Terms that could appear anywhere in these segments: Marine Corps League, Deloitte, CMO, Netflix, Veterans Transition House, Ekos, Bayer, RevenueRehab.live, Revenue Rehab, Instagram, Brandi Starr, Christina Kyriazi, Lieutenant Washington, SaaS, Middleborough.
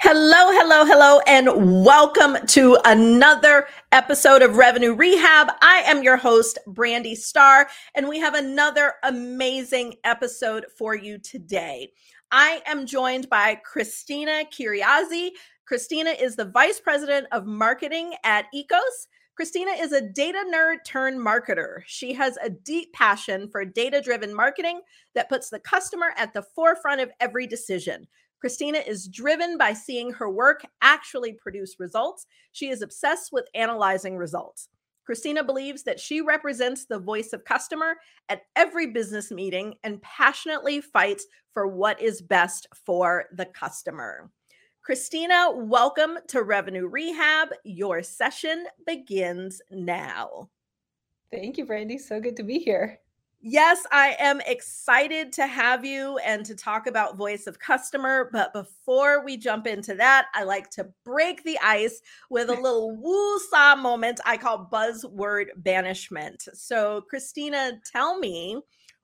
Hello, hello, hello, and welcome to another episode of Revenue Rehab. I am your host, Brandi Starr, and we have another amazing episode for you today. I am joined by Christina Kyriazi. Christina is the Vice President of Marketing at Ekos. Christina is a data nerd turned marketer. She has a deep passion for data-driven marketing that puts the customer at the forefront of every decision. Christina is driven by seeing her work actually produce results. She is obsessed with analyzing results. Christina believes that she represents the voice of customer at every business meeting and passionately fights for what is best for the customer. Christina, welcome to Revenue Rehab. Your session begins now. Thank you, Brandi. So good to be here. Yes, I am excited to have you and to talk about voice of customer. But before we jump into that, I like to break the ice with a little woo-saw moment I call buzzword banishment. So Christina, tell me,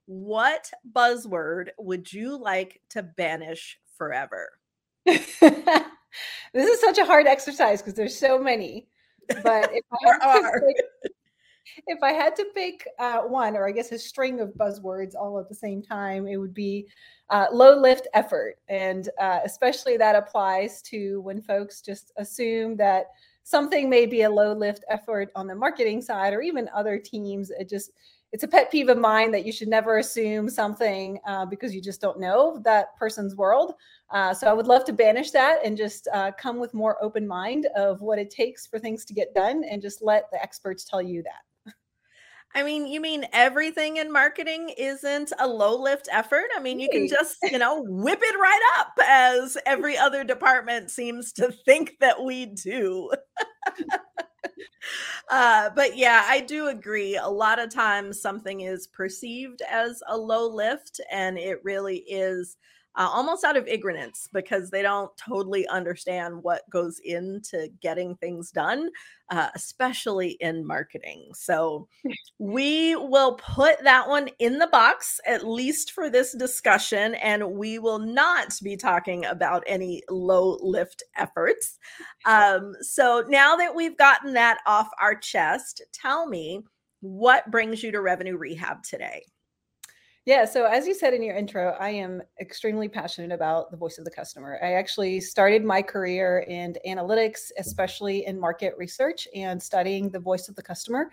what buzzword would you like to banish forever? This is such a hard exercise because there's so many. But if if I had to pick one, or I guess a string of buzzwords all at the same time, it would be low lift effort. And especially that applies to when folks just assume that something may be a low lift effort on the marketing side or even other teams. It's a pet peeve of mine that you should never assume something because you just don't know that person's world. So I would love to banish that and just come with more open mind of what it takes for things to get done and just let the experts tell you that. I mean, you mean everything in marketing isn't a low lift effort? I mean, you can just, whip it right up as every other department seems to think that we do. But yeah, I do agree. A lot of times something is perceived as a low lift, and it really is almost out of ignorance because they don't totally understand what goes into getting things done, especially in marketing. So we will put that one in the box, at least for this discussion, and we will not be talking about any low lift efforts. So now that we've gotten that off our chest, tell me, what brings you to Revenue Rehab today? Yeah. So as you said in your intro, I am extremely passionate about the voice of the customer. I actually started my career in analytics, especially in market research and studying the voice of the customer.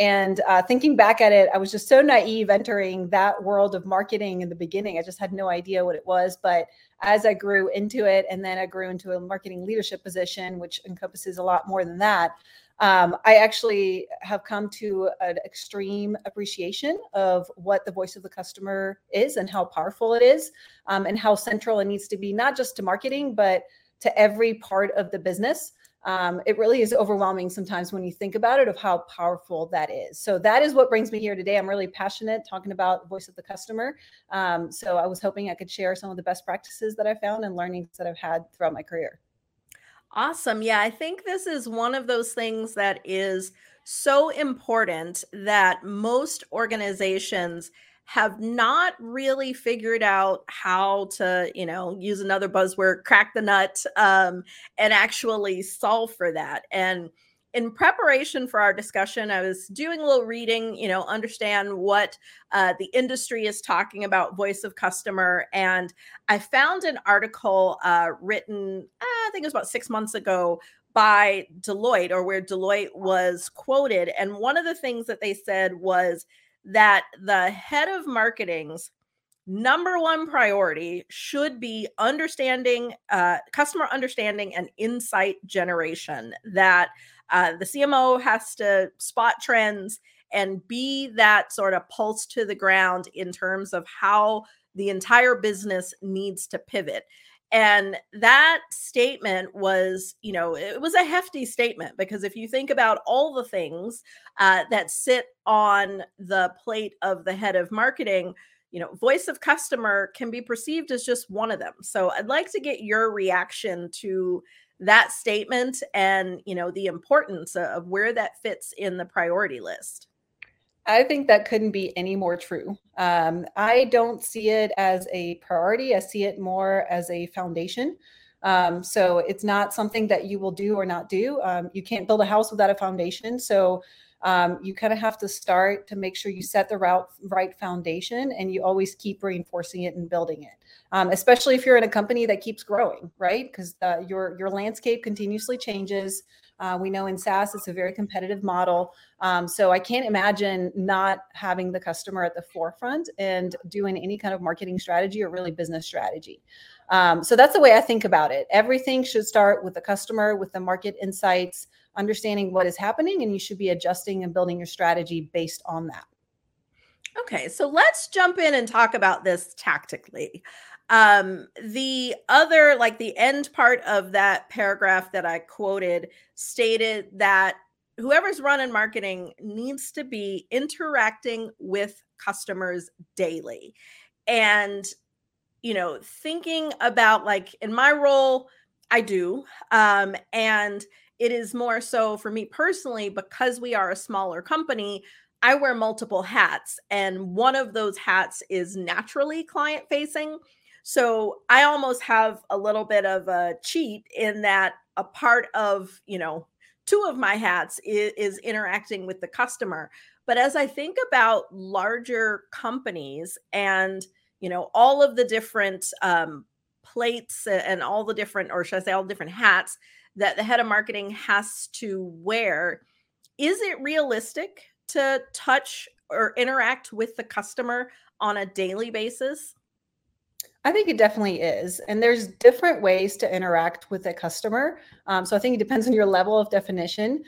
And thinking back at it, I was just so naive entering that world of marketing in the beginning. I just had no idea what it was. But as I grew into it, and then I grew into a marketing leadership position, which encompasses a lot more than that, I actually have come to an extreme appreciation of what the voice of the customer is and how powerful it is, and how central it needs to be, not just to marketing, but to every part of the business. It really is overwhelming sometimes when you think about it of how powerful that is. So that is what brings me here today. I'm really passionate talking about the voice of the customer. So I was hoping I could share some of the best practices that I found and learnings that I've had throughout my career. Awesome. Yeah, I think this is one of those things that is so important that most organizations have not really figured out how to, use another buzzword, crack the nut, and actually solve for that. And in preparation for our discussion, I was doing a little reading, understand what the industry is talking about voice of customer. And I found an article written, I think it was about 6 months ago by Deloitte, or where Deloitte was quoted. And one of the things that they said was that the head of marketing's number one priority should be understanding, customer understanding and insight generation, that the CMO has to spot trends and be that sort of pulse to the ground in terms of how the entire business needs to pivot. And that statement was, you know, it was a hefty statement, because if you think about all the things that sit on the plate of the head of marketing, you know, voice of customer can be perceived as just one of them. So I'd like to get your reaction to that statement and, you know, the importance of where that fits in the priority list. I think that couldn't be any more true. I don't see it as a priority. I see it more as a foundation. So it's not something that you will do or not do. You can't build a house without a foundation. So you kind of have to start to make sure you set the right foundation, and you always keep reinforcing it and building it, especially if you're in a company that keeps growing, right? Because your landscape continuously changes. We know in SaaS, it's a very competitive model. So I can't imagine not having the customer at the forefront and doing any kind of marketing strategy or really business strategy. So that's the way I think about it. Everything should start with the customer, with the market insights, understanding what is happening, and you should be adjusting and building your strategy based on that. Okay, so let's jump in and talk about this tactically. The other, like the end part of that paragraph that I quoted, stated that whoever's running marketing needs to be interacting with customers daily. And, you know, thinking about, like, in my role, I do. And it is more so for me personally, because we are a smaller company, I wear multiple hats. And one of those hats is naturally client facing. So I almost have a little bit of a cheat in that a part of, you know, two of my hats is interacting with the customer. But as I think about larger companies and, you know, all of the different plates and all the different, or should I say all different hats that the head of marketing has to wear, is it realistic to touch or interact with the customer on a daily basis? I think it definitely is. And there's different ways to interact with a customer. So I think it depends on your level of definition.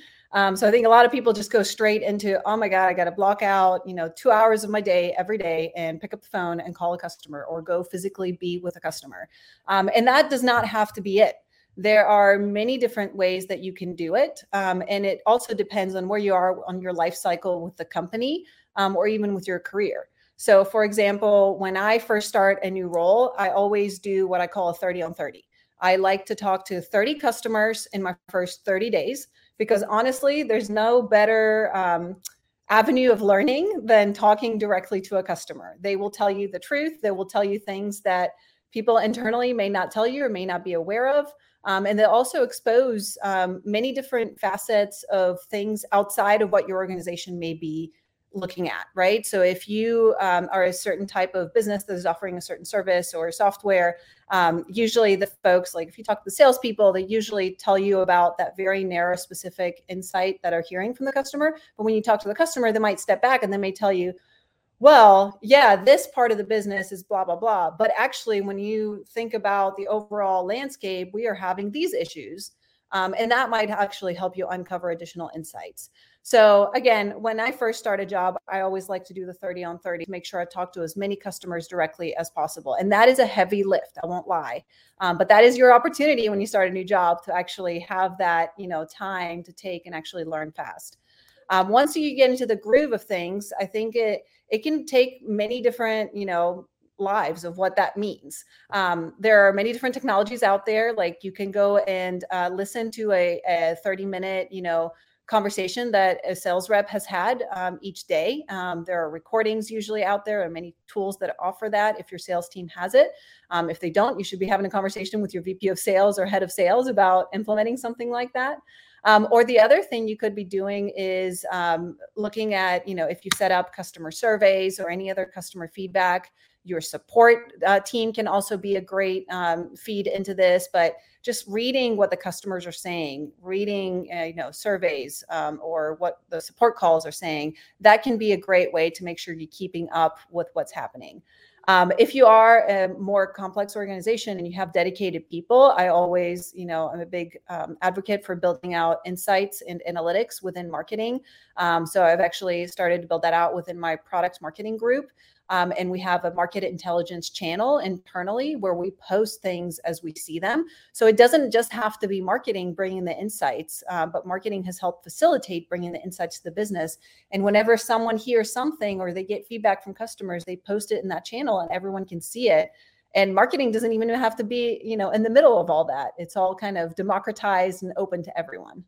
So I think a lot of people just go straight into, oh my God, I got to block out, you know, 2 hours of my day every day and pick up the phone and call a customer or go physically be with a customer. And that does not have to be it. There are many different ways that you can do it. And it also depends on where you are on your life cycle with the company, or even with your career. So for example, when I first start a new role, I always do what I call a 30 on 30. I like to talk to 30 customers in my first 30 days, because honestly, there's no better avenue of learning than talking directly to a customer. They will tell you the truth. They will tell you things that people internally may not tell you or may not be aware of. And they also expose many different facets of things outside of what your organization may be looking at, right? So if you are a certain type of business that is offering a certain service or software, usually the folks, like if you talk to the salespeople, they usually tell you about that very narrow, specific insight that are hearing from the customer. But when you talk to the customer, they might step back and they may tell you, well, yeah, this part of the business is blah, blah, blah. But actually, when you think about the overall landscape, we are having these issues. And that might actually help you uncover additional insights. So again, when I first start a job, I always like to do the 30 on 30 to make sure I talk to as many customers directly as possible. And that is a heavy lift, I won't lie. But that is your opportunity when you start a new job to actually have that, you know, time to take and actually learn fast. Once you get into the groove of things, I think it can take many different, you know, lives of what that means. There are many different technologies out there. Like you can go and listen to a 30-minute, you know, conversation that a sales rep has had each day. There are recordings usually out there, and many tools that offer that if your sales team has it. If they don't, you should be having a conversation with your VP of sales or head of sales about implementing something like that. Or the other thing you could be doing is looking at, you know, if you set up customer surveys or any other customer feedback. Your support team can also be a great feed into this, but just reading what the customers are saying, reading, you know, surveys or what the support calls are saying, that can be a great way to make sure you're keeping up with what's happening. If you are a more complex organization and you have dedicated people, I always, you know, I'm a big advocate for building out insights and analytics within marketing. So I've actually started to build that out within my product marketing group. And we have a market intelligence channel internally where we post things as we see them. So it doesn't just have to be marketing bringing the insights, but marketing has helped facilitate bringing the insights to the business. And whenever someone hears something or they get feedback from customers, they post it in that channel and everyone can see it. And marketing doesn't even have to be, you know, in the middle of all that. It's all kind of democratized and open to everyone.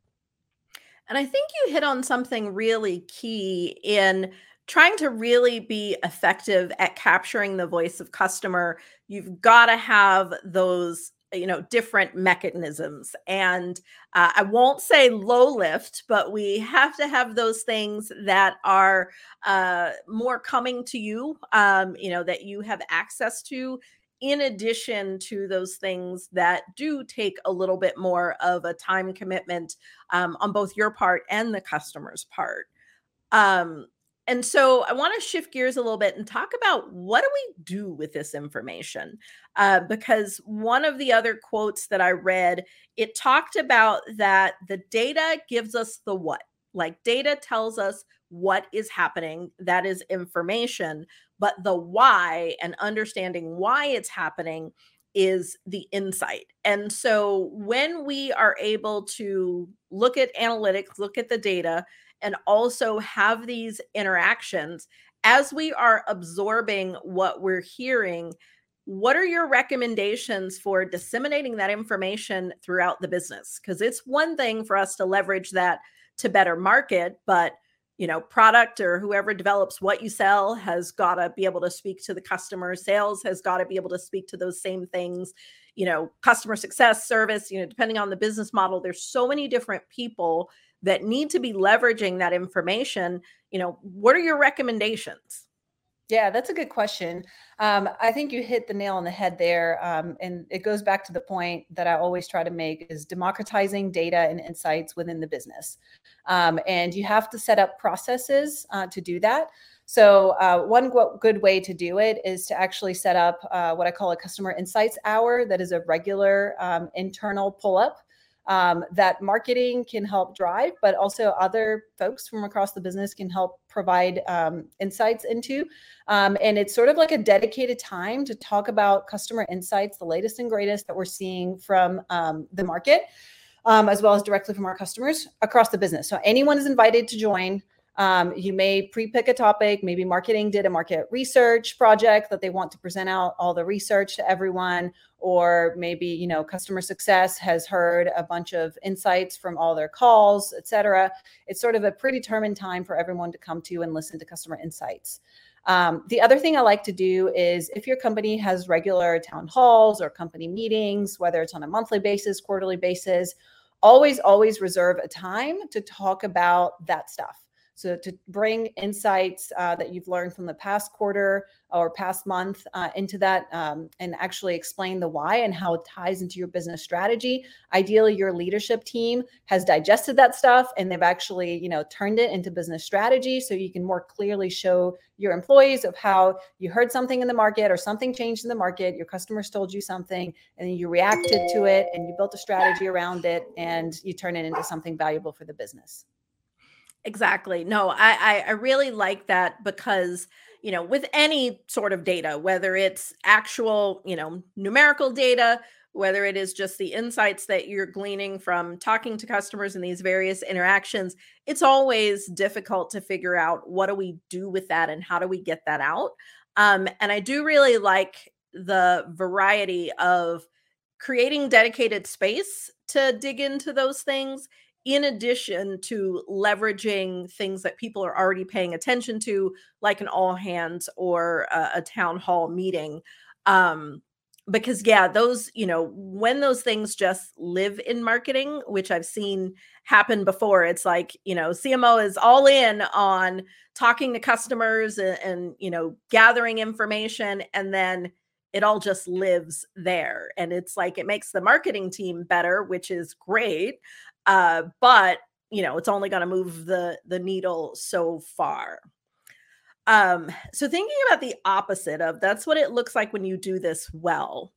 And I think you hit on something really key in trying to really be effective at capturing the voice of customer. You've got to have those, you know, different mechanisms. And I won't say low lift, but we have to have those things that are more coming to you, you know, that you have access to, in addition to those things that do take a little bit more of a time commitment on both your part and the customer's part. And so I want to shift gears a little bit and talk about, what do we do with this information? Because one of the other quotes that I read, it talked about that the data gives us the what. Like, data tells us what is happening. That is information. But the why, and understanding why it's happening, is the insight. And so when we are able to look at analytics, look at the data, and also have these interactions, as we are absorbing what we're hearing, what are your recommendations for disseminating that information throughout the business? Because it's one thing for us to leverage that to better market, but, you know, product or whoever develops what you sell has got to be able to speak to the customer. Sales has got to be able to speak to those same things. You know, customer success, service, you know, depending on the business model, there's so many different people that need to be leveraging that information. You know, what are your recommendations? Yeah, that's a good question. I think you hit the nail on the head there. And it goes back to the point that I always try to make, is democratizing data and insights within the business. And you have to set up processes to do that. So one good way to do it is to actually set up what I call a customer insights hour. That is a regular internal pull-up that marketing can help drive, but also other folks from across the business can help provide insights into. And it's sort of like a dedicated time to talk about customer insights, the latest and greatest that we're seeing from the market, as well as directly from our customers across the business. So anyone is invited to join. You may pre-pick a topic. Maybe marketing did a market research project that they want to present out all the research to everyone, or maybe, you know, customer success has heard a bunch of insights from all their calls, et cetera. It's sort of a predetermined time for everyone to come to and listen to customer insights. The other thing I like to do is, if your company has regular town halls or company meetings, whether it's on a monthly basis, quarterly basis, always reserve a time to talk about that stuff. So to bring insights that you've learned from the past quarter or past month into that and actually explain the why and how it ties into your business strategy. Ideally, your leadership team has digested that stuff and they've actually, you know, turned it into business strategy, so you can more clearly show your employees of how you heard something in the market or something changed in the market, your customers told you something, and then you reacted to it and you built a strategy around it and you turn it into something valuable for the business. Exactly. No, I really like that, because, you know, with any sort of data, whether it's actual, you know, numerical data, whether it is just the insights that you're gleaning from talking to customers in these various interactions, it's always difficult to figure out, what do we do with that and how do we get that out? And I do really like the variety of creating dedicated space to dig into those things, in addition to leveraging things that people are already paying attention to, like an all hands or a town hall meeting. Because yeah, those, you know, when those things just live in marketing, which I've seen happen before, it's like, you know, CMO is all in on talking to customers and you know, gathering information, and then it all just lives there. And it's like, it makes the marketing team better, which is great. But, you know, it's only going to move the needle so far. So thinking about the opposite of, that's what it looks like when you do this well.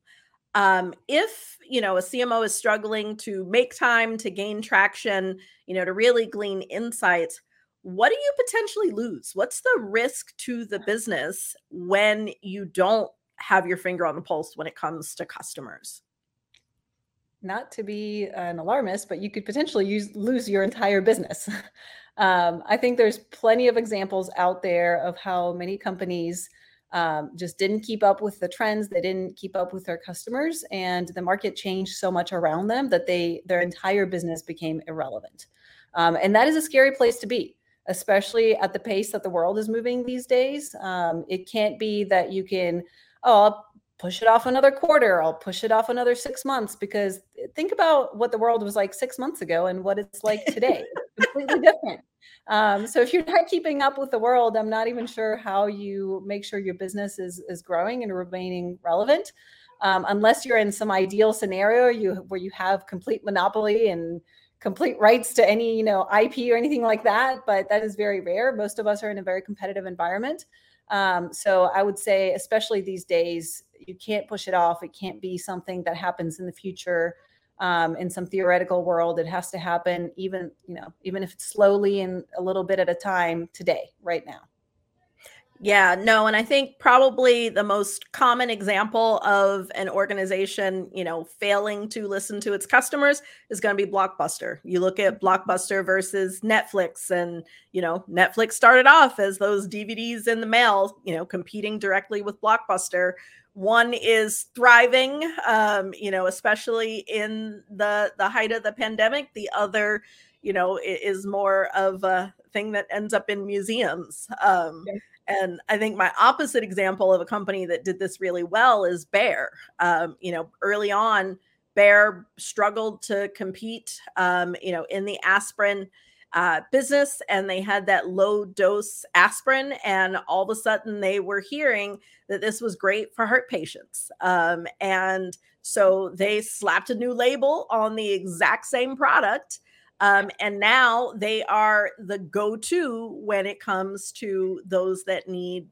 If, you know, a CMO is struggling to make time, to gain traction, you know, to really glean insights, what do you potentially lose? What's the risk to the business when you don't have your finger on the pulse when it comes to customers? Not to be an alarmist, but you could potentially lose your entire business. I think there's plenty of examples out there of how many companies just didn't keep up with the trends. They didn't keep up with their customers, and the market changed so much around them that their entire business became irrelevant. And that is a scary place to be, especially at the pace that the world is moving these days. It can't be that you can, I'll push it off another quarter, I'll push it off another 6 months, because think about what the world was like 6 months ago and what it's like today. It's completely different. So if you're not keeping up with the world, I'm not even sure how you make sure your business is growing and remaining relevant, unless you're in some ideal scenario where you have complete monopoly and complete rights to any, IP or anything like that. But that is very rare. Most of us are in a very competitive environment. So I would say, especially these days, you can't push it off. It can't be something that happens in the future, in some theoretical world. It has to happen even, even if it's slowly and a little bit at a time today, right now. Yeah, no. And I think probably the most common example of an organization, failing to listen to its customers is going to be Blockbuster. You look at Blockbuster versus Netflix, and, Netflix started off as those DVDs in the mail, competing directly with Blockbuster. One is thriving, especially in the height of the pandemic. The other, is more of a thing that ends up in museums. Okay. And I think my opposite example of a company that did this really well is Bayer. Early on, Bayer struggled to compete, in the aspirin business, and they had that low dose aspirin. And all of a sudden they were hearing that this was great for heart patients. And so they slapped a new label on the exact same product. And now they are the go-to when it comes to those that need,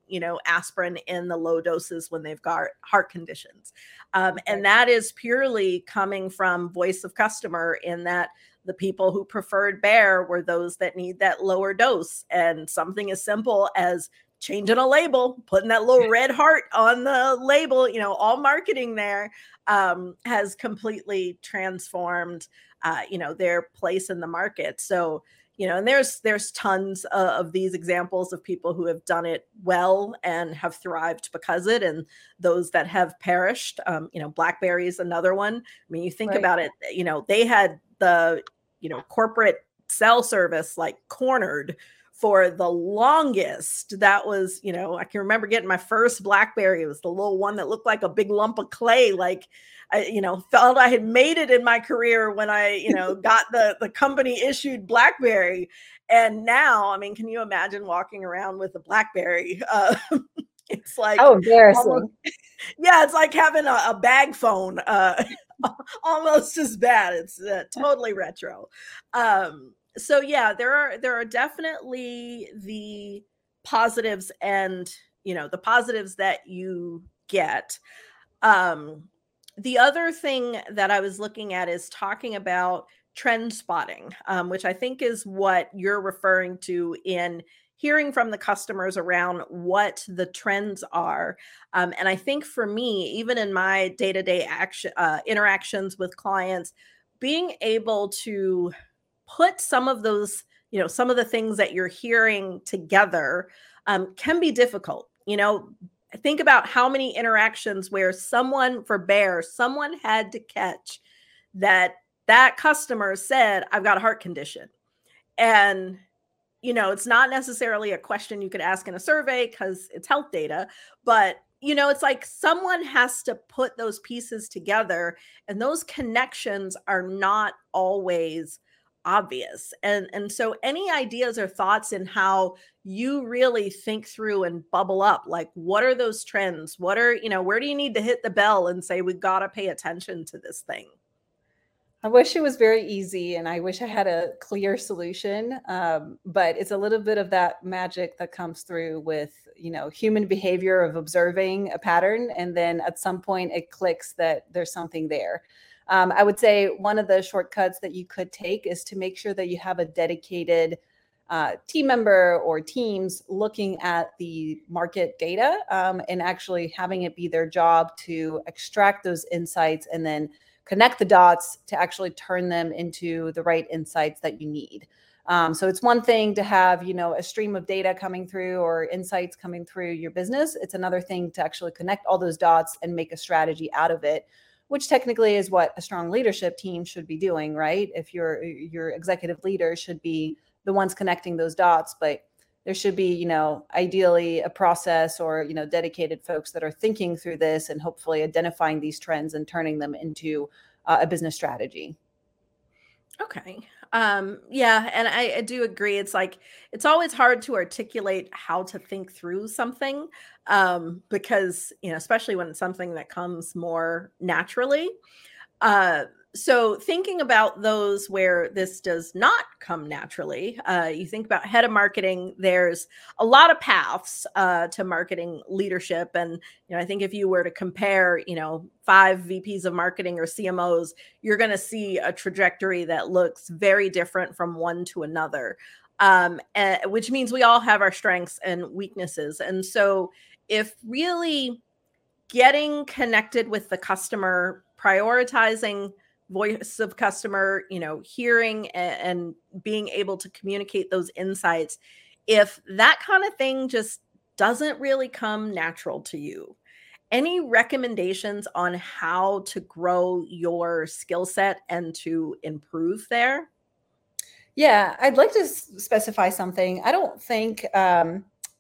aspirin in the low doses when they've got heart conditions. And that is purely coming from voice of customer, in that the people who preferred Bayer were those that need that lower dose. And something as simple as changing a label, putting that little red heart on the label, all marketing there, has completely transformed, their place in the market. So, and there's tons of these examples of people who have done it well and have thrived because it, and those that have perished, BlackBerry is another one. I mean, you think about it, they had the, corporate cell service like cornered for the longest. That was, I can remember getting my first BlackBerry. It was the little one that looked like a big lump of clay. Like I, felt I had made it in my career when I, got the company issued BlackBerry. And now, I mean, can you imagine walking around with a BlackBerry? It's like, oh, embarrassing. Almost, yeah. It's like having a bag phone, almost as bad. It's totally retro. So yeah, there are definitely the positives and, the positives that you get. The other thing that I was looking at is talking about trend spotting, which I think is what you're referring to in hearing from the customers around what the trends are. And I think for me, even in my day-to-day interactions with clients, being able to put some of those, some of the things that you're hearing together can be difficult. Think about how many interactions where someone had to catch that customer said, I've got a heart condition. And, it's not necessarily a question you could ask in a survey because it's health data, but it's like someone has to put those pieces together, and those connections are not always obvious. And so any ideas or thoughts in how you really think through and bubble up, like, what are those trends? What are, where do you need to hit the bell and say, we've got to pay attention to this thing? I wish it was very easy, and I wish I had a clear solution. But it's a little bit of that magic that comes through with, human behavior of observing a pattern. And then at some point it clicks that there's something there. I would say one of the shortcuts that you could take is to make sure that you have a dedicated team member or teams looking at the market data and actually having it be their job to extract those insights and then connect the dots to actually turn them into the right insights that you need. So it's one thing to have, you know, a stream of data coming through or insights coming through your business. It's another thing to actually connect all those dots and make a strategy out of it, which technically is what a strong leadership team should be doing, right? If your executive leader should be the ones connecting those dots, but there should be, you know, ideally a process or, you know, dedicated folks that are thinking through this and hopefully identifying these trends and turning them into a business strategy. Okay. Yeah. And I do agree. It's like, it's always hard to articulate how to think through something because, you know, especially when it's something that comes more naturally. So thinking about those where this does not come naturally, you think about head of marketing, there's a lot of paths to marketing leadership. And, you know, I think if you were to compare, you know, 5 VPs of marketing or CMOs, you're going to see a trajectory that looks very different from one to another, which means we all have our strengths and weaknesses. And so if really getting connected with the customer, prioritizing voice of customer, you know, hearing and being able to communicate those insights, if that kind of thing just doesn't really come natural to you, any recommendations on how to grow your skill set and to improve there? Yeah, I'd like to specify something. I don't think that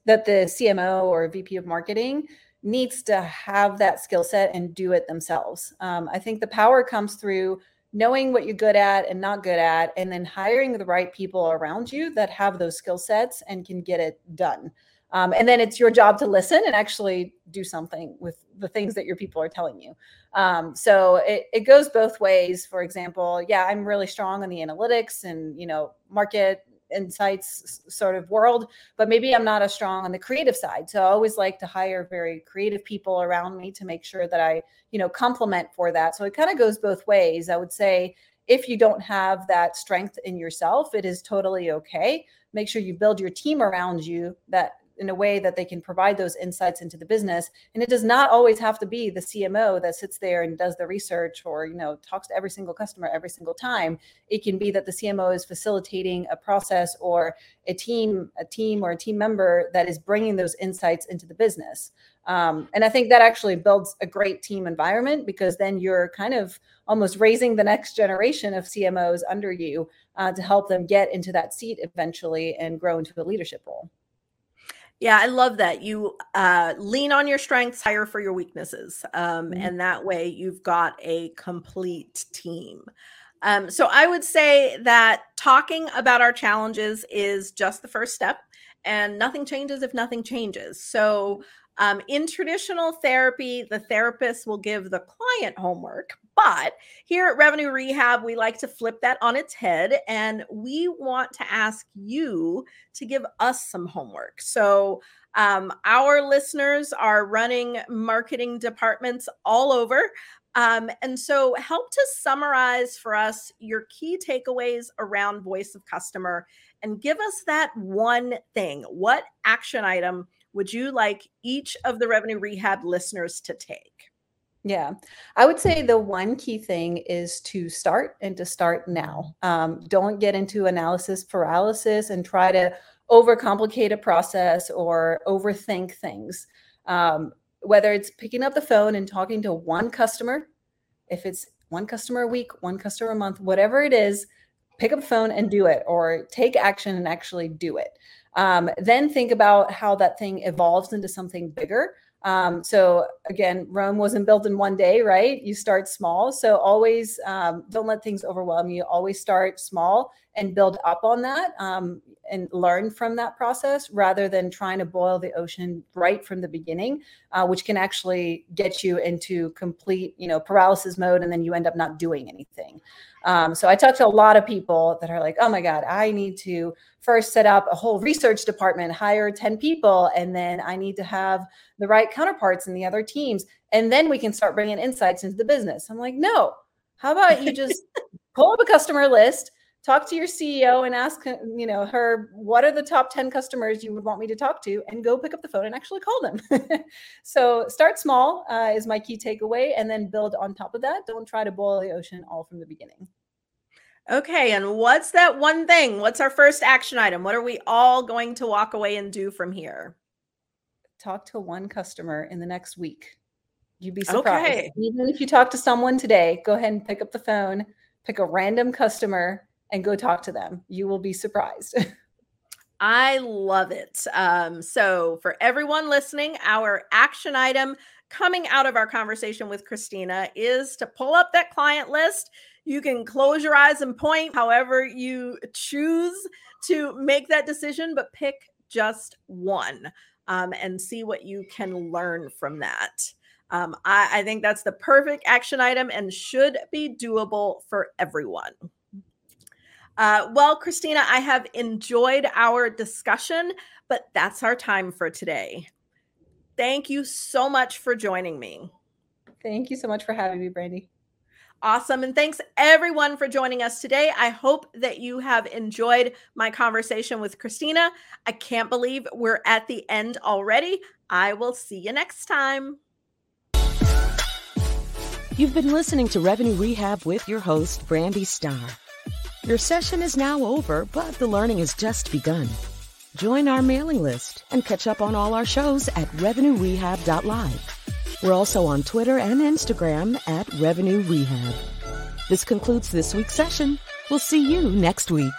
the CMO or VP of marketing needs to have that skill set and do it themselves. I think the power comes through knowing what you're good at and not good at, and then hiring the right people around you that have those skill sets and can get it done. And then it's your job to listen and actually do something with the things that your people are telling you. So it goes both ways. For example, yeah, I'm really strong on the analytics and, you know, market insights sort of world, but maybe I'm not as strong on the creative side. So I always like to hire very creative people around me to make sure that I, you know, complement for that. So it kind of goes both ways. I would say if you don't have that strength in yourself, it is totally okay. Make sure you build your team around you that in a way that they can provide those insights into the business. And it does not always have to be the CMO that sits there and does the research or, you know, talks to every single customer every single time. It can be that the CMO is facilitating a process or a team or a team member that is bringing those insights into the business. And I think that actually builds a great team environment, because then you're kind of almost raising the next generation of CMOs under you to help them get into that seat eventually and grow into a leadership role. Yeah, I love that. You lean on your strengths, hire for your weaknesses. And that way you've got a complete team. So I would say that talking about our challenges is just the first step, and nothing changes if nothing changes. So in traditional therapy, the therapist will give the client homework. But here at Revenue Rehab, we like to flip that on its head, and we want to ask you to give us some homework. So our listeners are running marketing departments all over. And so help to summarize for us your key takeaways around voice of customer, and give us that one thing. What action item would you like each of the Revenue Rehab listeners to take? Yeah, I would say the one key thing is to start, and to start now. Don't get into analysis paralysis and try to overcomplicate a process or overthink things. Whether it's picking up the phone and talking to one customer, if it's one customer a week, one customer a month, whatever it is, pick up the phone and do it, or take action and actually do it. Then think about how that thing evolves into something bigger. So again, Rome wasn't built in one day, right? You start small. So always don't let things overwhelm you. Always start small and build up on that and learn from that process, rather than trying to boil the ocean right from the beginning, which can actually get you into complete, you know, paralysis mode, and then you end up not doing anything. So I talk to a lot of people that are like, oh my God, I need to first set up a whole research department, hire 10 people, and then I need to have the right counterparts in the other teams, and then we can start bringing insights into the business. I'm like, no, how about you just pull up a customer list, talk to your CEO and ask, you know, her, what are the top 10 customers you would want me to talk to, and go pick up the phone and actually call them. So start small is my key takeaway, and then build on top of that. Don't try to boil the ocean all from the beginning. Okay. And what's that one thing? What's our first action item? What are we all going to walk away and do from here? Talk to one customer in the next week. You'd be surprised. Okay. Even if you talk to someone today, go ahead and pick up the phone, pick a random customer, and go talk to them. You will be surprised. I love it. So for everyone listening, our action item coming out of our conversation with Christina is to pull up that client list. You can close your eyes and point however you choose to make that decision, but pick just one and see what you can learn from that. I think that's the perfect action item and should be doable for everyone. Well, Christina, I have enjoyed our discussion, but that's our time for today. Thank you so much for joining me. Thank you so much for having me, Brandi. Awesome. And thanks everyone for joining us today. I hope that you have enjoyed my conversation with Christina. I can't believe we're at the end already. I will see you next time. You've been listening to Revenue Rehab with your host, Brandi Starr. Your session is now over, but the learning has just begun. Join our mailing list and catch up on all our shows at RevenueRehab.live. We're also on Twitter and Instagram at Revenue Rehab. This concludes this week's session. We'll see you next week.